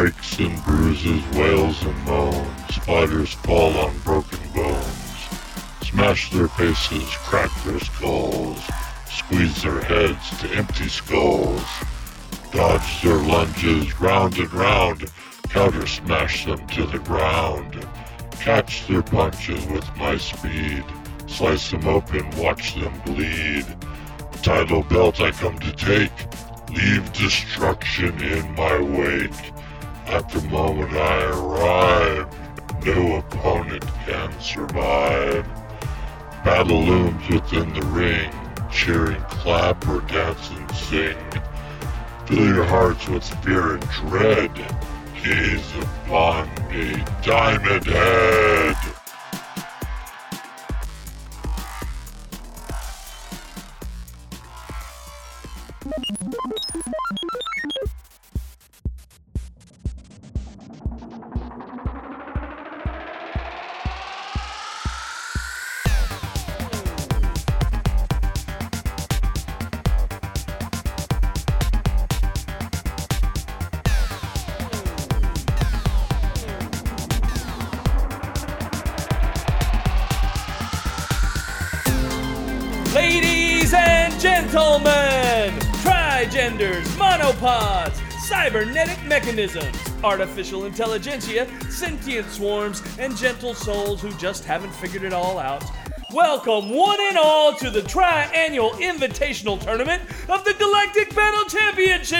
breaks and bruises, wails and moans, spiders fall on broken bones, smash their faces, crack their skulls, squeeze their heads to empty skulls, dodge their lunges round and round, counter smash them to the ground, catch their punches with my speed, slice them open, watch them bleed. Title belt I come to take, leave destruction in my wake. At the moment I arrive, no opponent can survive. Battle looms within the ring, cheering, clap, or dance and sing. Fill your hearts with fear and dread, gaze upon me, Diamond Head! Monopods, cybernetic mechanisms, artificial intelligentsia, sentient swarms, and gentle souls who just haven't figured it all out. Welcome one and all to the tri-annual invitational tournament of the Galactic Battle Championship!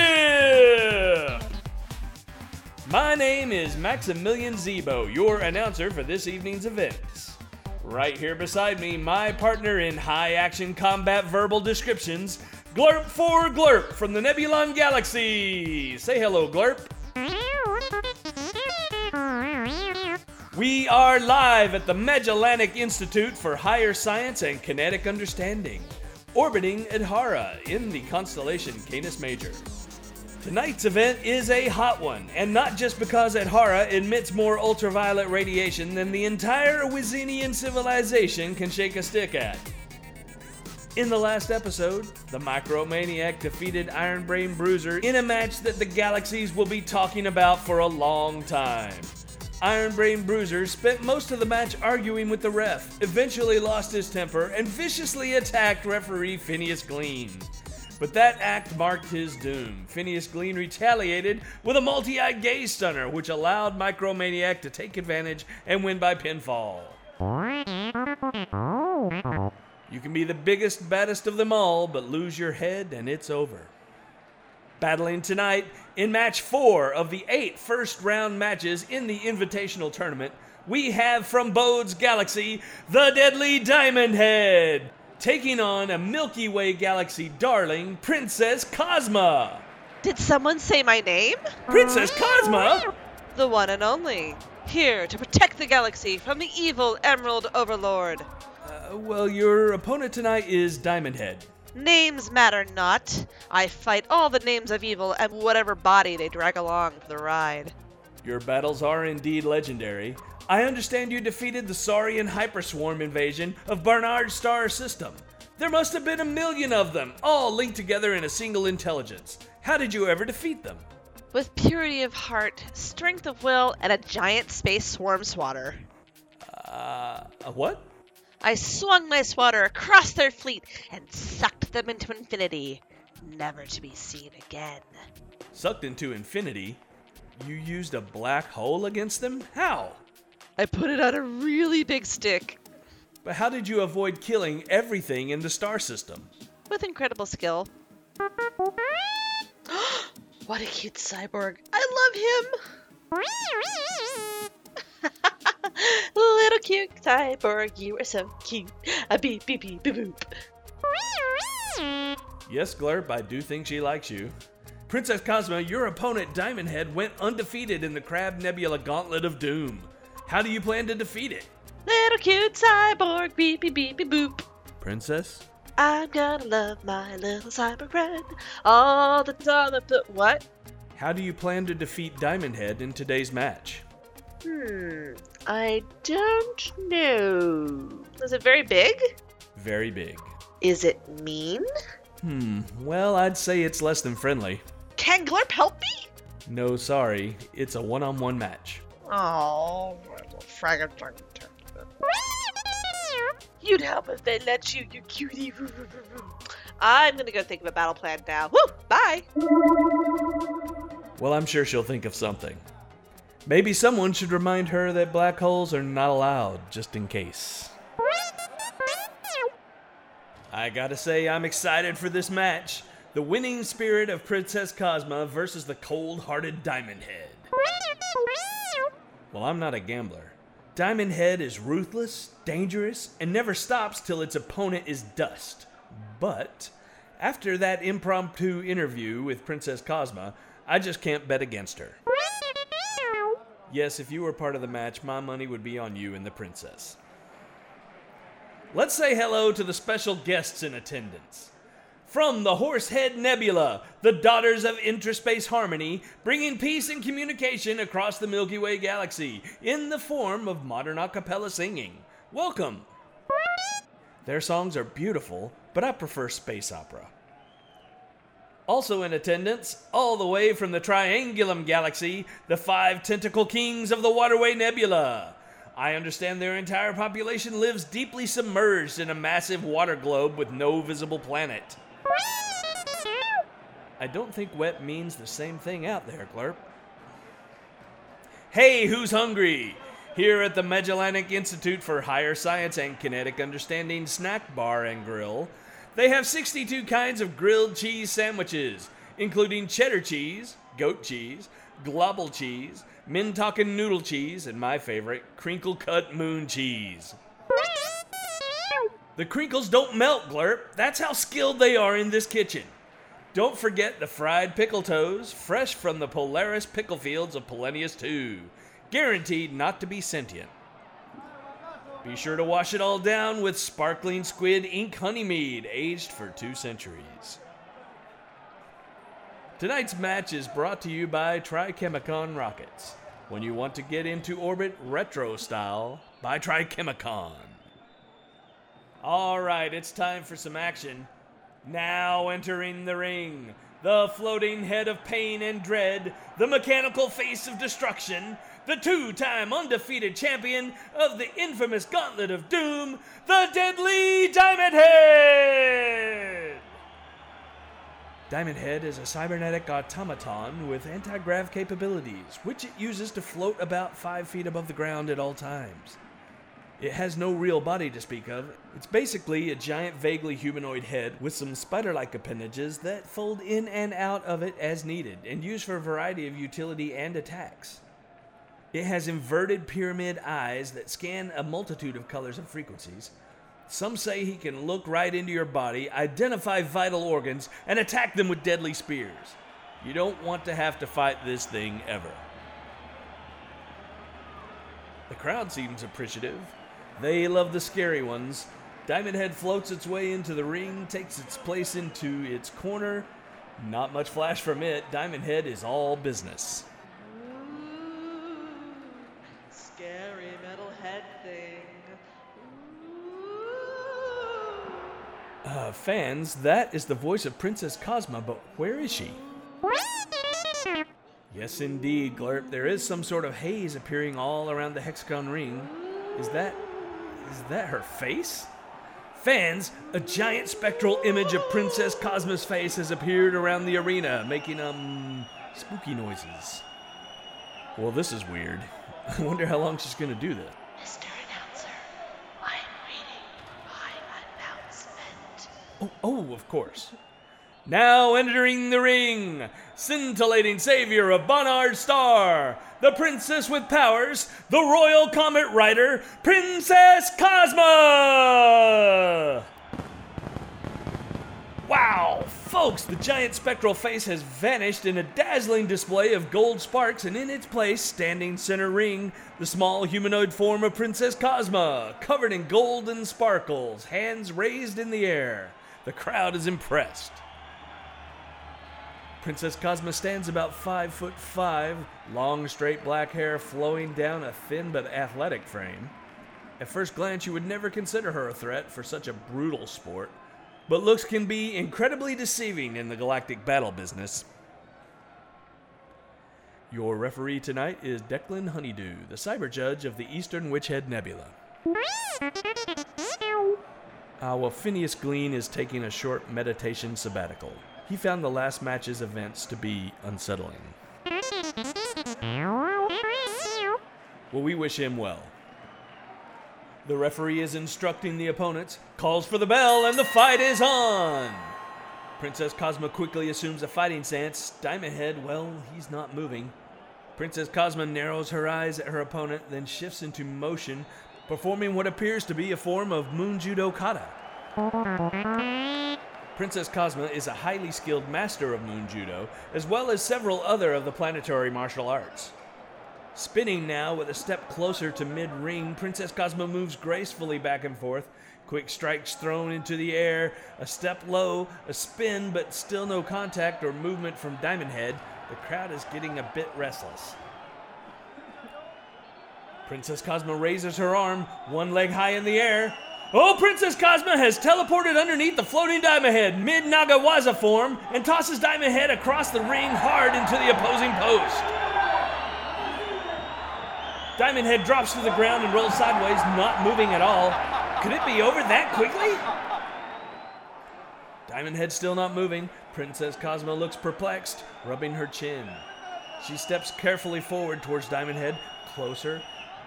My name is Maximilian Zeebo, your announcer for this evening's events. Right here beside me, my partner in high-action combat verbal descriptions, Glurp for Glurp from the Nebulon Galaxy. Say hello, Glurp. We are live at the Magellanic Institute for Higher Science and Kinetic Understanding, orbiting Adhara in the constellation Canis Major. Tonight's event is a hot one, and not just because Adhara emits more ultraviolet radiation than the entire Wizenian civilization can shake a stick at. In the last episode, the Micromaniac defeated Iron Brain Bruiser in a match that the galaxies will be talking about for a long time. Iron Brain Bruiser spent most of the match arguing with the ref, eventually lost his temper, and viciously attacked referee Phineas Glean. But that act marked his doom. Phineas Glean retaliated with a multi-eyed gaze stunner, which allowed Micromaniac to take advantage and win by pinfall. You can be the biggest, baddest of them all, but lose your head and it's over. Battling tonight in match 4 of the 8 first-round matches in the Invitational Tournament, we have from Bode's Galaxy, the Deadly Diamond Head, taking on a Milky Way Galaxy darling, Princess Cosma. Did someone say my name? Princess Cosma? The one and only, here to protect the galaxy from the evil Emerald Overlord. Well, your opponent tonight is Diamond Head. Names matter not. I fight all the names of evil and whatever body they drag along for the ride. Your battles are indeed legendary. I understand you defeated the Saurian hyperswarm invasion of Barnard's star system. There must have been 1 million of them, all linked together in a single intelligence. How did you ever defeat them? With purity of heart, strength of will, and a giant space swarm swatter. A what? I swung my swatter across their fleet and sucked them into infinity, never to be seen again. Sucked into infinity? You used a black hole against them? How? I put it on a really big stick. But how did you avoid killing everything in the star system? With incredible skill. What a cute cyborg. I love him! Little cute cyborg, you are so cute. A beep, beep, beep, beep, boop. Yes, Glurp, I do think she likes you. Princess Cosma, your opponent, Diamond Head, went undefeated in the Crab Nebula Gauntlet of Doom. How do you plan to defeat it? Little cute cyborg, beep, beep, beep, beep, boop. Princess? I'm gonna love my little cyborg friend all the time. What? How do you plan to defeat Diamond Head in today's match? I don't know. Is it very big? Very big. Is it mean? Well, I'd say it's less than friendly. Can Glurp help me? No, sorry. It's a one-on-one match. Oh, fragment. You'd help if they let you, you cutie. I'm gonna go think of a battle plan now. Woo! Bye! Well, I'm sure she'll think of something. Maybe someone should remind her that black holes are not allowed, just in case. I gotta say, I'm excited for this match. The winning spirit of Princess Cosma versus the cold-hearted Diamond Head. Well, I'm not a gambler. Diamond Head is ruthless, dangerous, and never stops till its opponent is dust. But after that impromptu interview with Princess Cosma, I just can't bet against her. Yes, if you were part of the match, my money would be on you and the princess. Let's say hello to the special guests in attendance. From the Horsehead Nebula, the daughters of Interspace Harmony, bringing peace and communication across the Milky Way galaxy in the form of modern a cappella singing. Welcome! Their songs are beautiful, but I prefer space opera. Also in attendance, all the way from the Triangulum Galaxy, the five tentacle kings of the Waterway Nebula. I understand their entire population lives deeply submerged in a massive water globe with no visible planet. I don't think wet means the same thing out there, Glurp. Hey, who's hungry? Here at the Magellanic Institute for Higher Science and Kinetic Understanding Snack Bar and Grill, they have 62 kinds of grilled cheese sandwiches, including cheddar cheese, goat cheese, global cheese, Mintaken noodle cheese, and my favorite, crinkle-cut moon cheese. The crinkles don't melt, Glurp. That's how skilled they are in this kitchen. Don't forget the fried pickle toes, fresh from the Polaris pickle fields of Polinius Two, guaranteed not to be sentient. Be sure to wash it all down with sparkling squid ink honeymead, aged for 2 centuries. Tonight's match is brought to you by TriChemicon Rockets. When you want to get into orbit retro style, buy TriChemicon. All right, it's time for some action. Now entering the ring, the floating head of pain and dread, the mechanical face of destruction, the 2-time undefeated champion of the infamous Gauntlet of Doom, the Deadly Diamond Head! Diamond Head is a cybernetic automaton with anti-grav capabilities, which it uses to float about 5 feet above the ground at all times. It has no real body to speak of. It's basically a giant, vaguely humanoid head with some spider-like appendages that fold in and out of it as needed and used for a variety of utility and attacks. It has inverted pyramid eyes that scan a multitude of colors and frequencies. Some say he can look right into your body, identify vital organs, and attack them with deadly spears. You don't want to have to fight this thing ever. The crowd seems appreciative. They love the scary ones. Diamond Head floats its way into the ring, takes its place into its corner. Not much flash from it. Diamond Head is all business. Scary metal head thing. Fans, that is the voice of Princess Cosma, but where is she? Yes, indeed, Glurp. There is some sort of haze appearing all around the hexagon ring. Is that her face? Fans, a giant spectral image of Princess Cosma's face has appeared around the arena, making, spooky noises. Well, this is weird. I wonder how long she's going to do this. Mr. Announcer, I'm waiting by announcement. Oh, of course. Now entering the ring, scintillating savior of Barnard's star, the princess with powers, the royal comet rider, Princess Cosma! Wow, folks, the giant spectral face has vanished in a dazzling display of gold sparks, and in its place, standing center ring, the small humanoid form of Princess Cosma, covered in golden sparkles, hands raised in the air. The crowd is impressed. Princess Cosma stands about 5'5", long straight black hair flowing down a thin but athletic frame. At first glance, you would never consider her a threat for such a brutal sport, but looks can be incredibly deceiving in the galactic battle business. Your referee tonight is Declan Honeydew, the cyber judge of the Eastern Witchhead Nebula. Our Phineas Glean is taking a short meditation sabbatical. He found the last match's events to be unsettling. Well, we wish him well. The referee is instructing the opponents, calls for the bell, and the fight is on! Princess Cosma quickly assumes a fighting stance. Diamond Head, well, he's not moving. Princess Cosma narrows her eyes at her opponent, then shifts into motion, performing what appears to be a form of Moon Judo Kata. Princess Cosma is a highly skilled master of Moon Judo, as well as several other of the planetary martial arts. Spinning now with a step closer to mid-ring, Princess Cosma moves gracefully back and forth. Quick strikes thrown into the air, a step low, a spin, but still no contact or movement from Diamond Head. The crowd is getting a bit restless. Princess Cosma raises her arm, one leg high in the air. Oh, Princess Cosma has teleported underneath the floating Diamond Head mid-Nagawaza form and tosses Diamond Head across the ring hard into the opposing post. Diamond Head drops to the ground and rolls sideways, not moving at all. Could it be over that quickly? Diamond Head still not moving. Princess Cosma looks perplexed, rubbing her chin. She steps carefully forward towards Diamond Head, closer,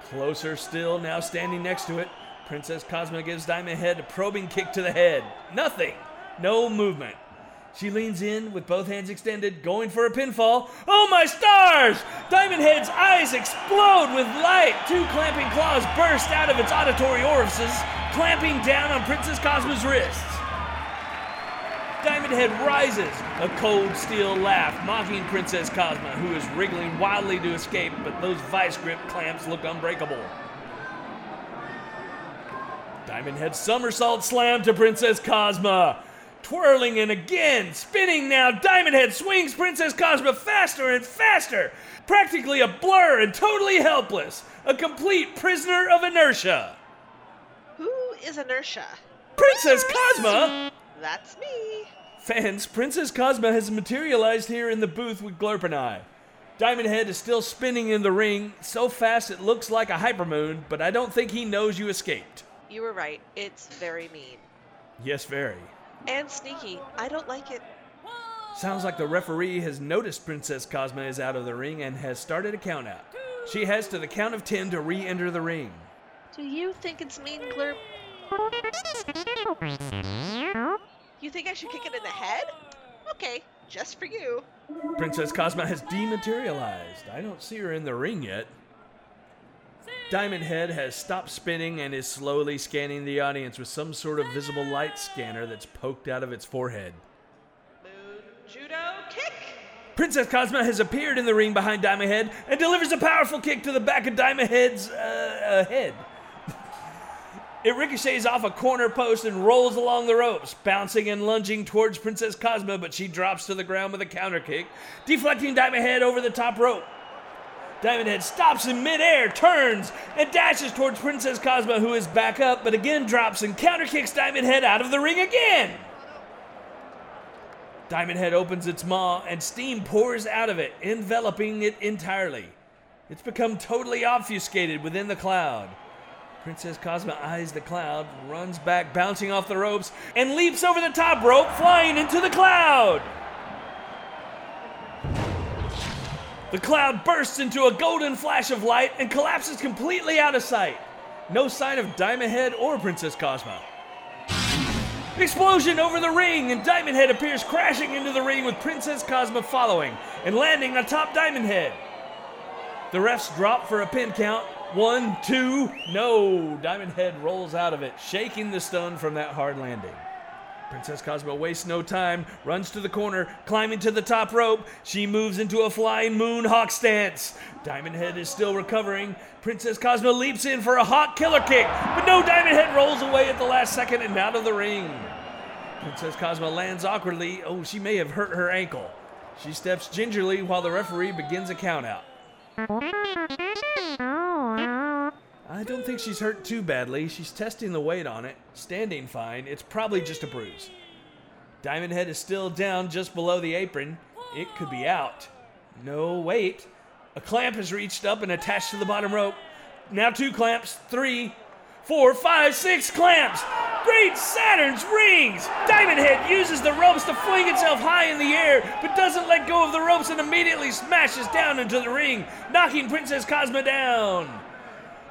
closer still, now standing next to it. Princess Cosma gives Diamond Head a probing kick to the head. Nothing, no movement. She leans in with both hands extended, going for a pinfall. Oh, my stars! Diamond Head's eyes explode with light. Two clamping claws burst out of its auditory orifices, clamping down on Princess Cosma's wrists. Diamond Head rises, a cold steel laugh, mocking Princess Cosma, who is wriggling wildly to escape, but those vice grip clamps look unbreakable. Diamond Head somersault slam to Princess Cosma. Twirling and again, spinning now, Diamond Head swings Princess Cosma faster and faster, practically a blur and totally helpless, a complete prisoner of inertia. Who is inertia? Princess Cosma? That's me. Fans, Princess Cosma has materialized here in the booth with Glurp and I. Diamond Head is still spinning in the ring, so fast it looks like a hypermoon, but I don't think he knows you escaped. You were right. It's very mean. Yes, very. And sneaky. I don't like it. Sounds like the referee has noticed Princess Cosma is out of the ring and has started a count out. She has to the count of 10 to re-enter the ring. Do you think it's mean, Glurp? You think I should kick it in the head? Okay, just for you. Princess Cosma has dematerialized. I don't see her in the ring yet. Diamond Head has stopped spinning and is slowly scanning the audience with some sort of visible light scanner that's poked out of its forehead. Moon Judo Kick! Princess Cosma has appeared in the ring behind Diamond Head and delivers a powerful kick to the back of Diamond Head's head. It ricochets off a corner post and rolls along the ropes, bouncing and lunging towards Princess Cosma, but she drops to the ground with a counter kick, deflecting Diamond Head over the top rope. Diamond Head stops in midair, turns, and dashes towards Princess Cosma, who is back up, but again drops and counterkicks Diamond Head out of the ring again. Diamond Head opens its maw, and steam pours out of it, enveloping it entirely. It's become totally obfuscated within the cloud. Princess Cosma eyes the cloud, runs back, bouncing off the ropes, and leaps over the top rope, flying into the cloud. The cloud bursts into a golden flash of light and collapses completely out of sight. No sign of Diamond Head or Princess Cosma. Explosion over the ring, and Diamond Head appears crashing into the ring with Princess Cosma following and landing atop Diamond Head. The refs drop for a pin count. 1, 2, no. Diamond Head rolls out of it, shaking the stun from that hard landing. Princess Cosma wastes no time, runs to the corner, climbing to the top rope. She moves into a flying moon hawk stance. Diamond Head is still recovering. Princess Cosma leaps in for a hawk killer kick, but no, Diamond Head rolls away at the last second and out of the ring. Princess Cosma lands awkwardly. Oh, she may have hurt her ankle. She steps gingerly while the referee begins a count out. I don't think she's hurt too badly. She's testing the weight on it. Standing fine. It's probably just a bruise. Diamond Head is still down just below the apron. It could be out. No, wait. A clamp is reached up and attached to the bottom rope. Now 2 clamps, 3, 4, 5, 6 clamps. Great Saturn's rings! Diamond Head uses the ropes to fling itself high in the air, but doesn't let go of the ropes and immediately smashes down into the ring, knocking Princess Cosma down.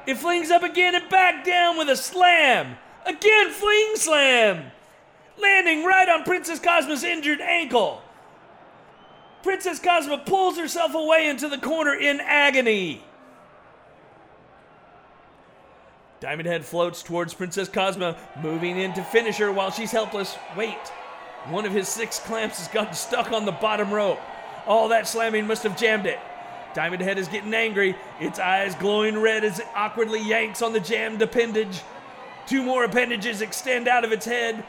It flings up again and back down with a slam. Again, fling slam! Landing right on Princess Cosma's injured ankle. Princess Cosma pulls herself away into the corner in agony. Diamond Head floats towards Princess Cosma, moving in to finish her while she's helpless. Wait, one of his 6 clamps has gotten stuck on the bottom rope. All that slamming must have jammed it. Diamond Head is getting angry, its eyes glowing red as it awkwardly yanks on the jammed appendage. 2 more appendages extend out of its head.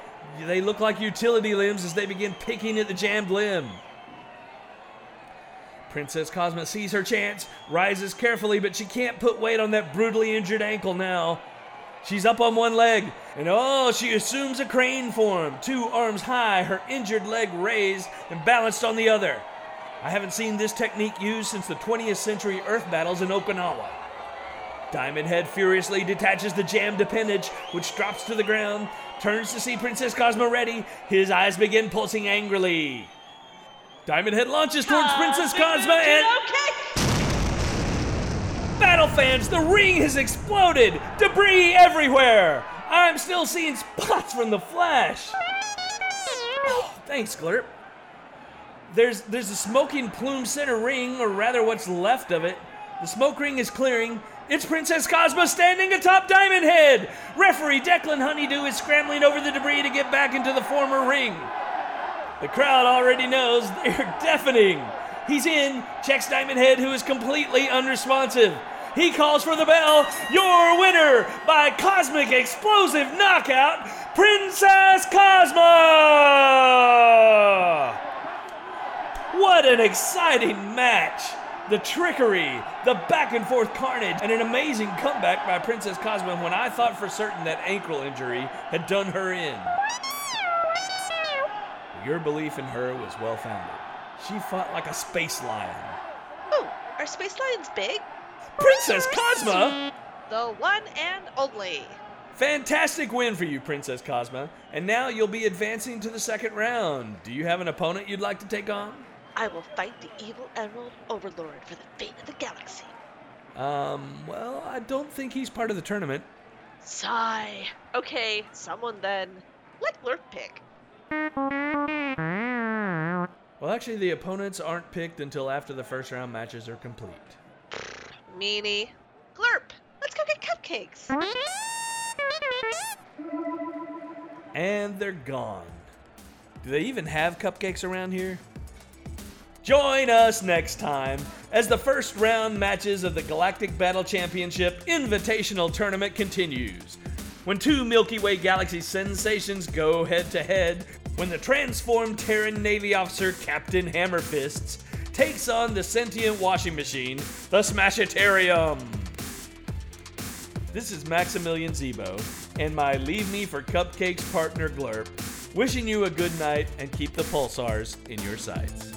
They look like utility limbs as they begin picking at the jammed limb. Princess Cosma sees her chance, rises carefully, but she can't put weight on that brutally injured ankle now. She's up on 1 leg, and she assumes a crane form, 2 arms high, her injured leg raised and balanced on the other. I haven't seen this technique used since the 20th century Earth battles in Okinawa. Diamond Head furiously detaches the jammed appendage, which drops to the ground, turns to see Princess Cosma ready. His eyes begin pulsing angrily. Diamond Head launches towards Princess Cosma and... Battle fans, the ring has exploded! Debris everywhere! I'm still seeing spots from the flash! Oh, thanks, Glurp. There's a smoking plume center ring, or rather what's left of it. The smoke ring is clearing. It's Princess Cosma standing atop Diamond Head! Referee Declan Honeydew is scrambling over the debris to get back into the former ring. The crowd already knows they're deafening. He's in, checks Diamond Head, who is completely unresponsive. He calls for the bell. Your winner by Cosmic Explosive Knockout, Princess Cosma! What an exciting match. The trickery, the back and forth carnage, and an amazing comeback by Princess Cosma when I thought for certain that ankle injury had done her in. Your belief in her was well-founded. She fought like a space lion. Oh, are space lions big? Princess Cosma! The one and only. Fantastic win for you, Princess Cosma. And now you'll be advancing to the second round. Do you have an opponent you'd like to take on? I will fight the evil Emerald Overlord for the fate of the galaxy. I don't think he's part of the tournament. Sigh. Okay, someone then. Let Glurp pick. Well, actually, the opponents aren't picked until after the first round matches are complete. Meanie. Glurp, let's go get cupcakes. And they're gone. Do they even have cupcakes around here? Join us next time as the first round matches of the Galactic Battle Championship Invitational Tournament continues. When 2 Milky Way Galaxy sensations go head-to-head, when the transformed Terran Navy officer Captain Hammerfists takes on the sentient washing machine, the Smashitarium. This is Maximilian Zeebo and my Leave Me for Cupcakes partner Glurp, wishing you a good night and keep the pulsars in your sights.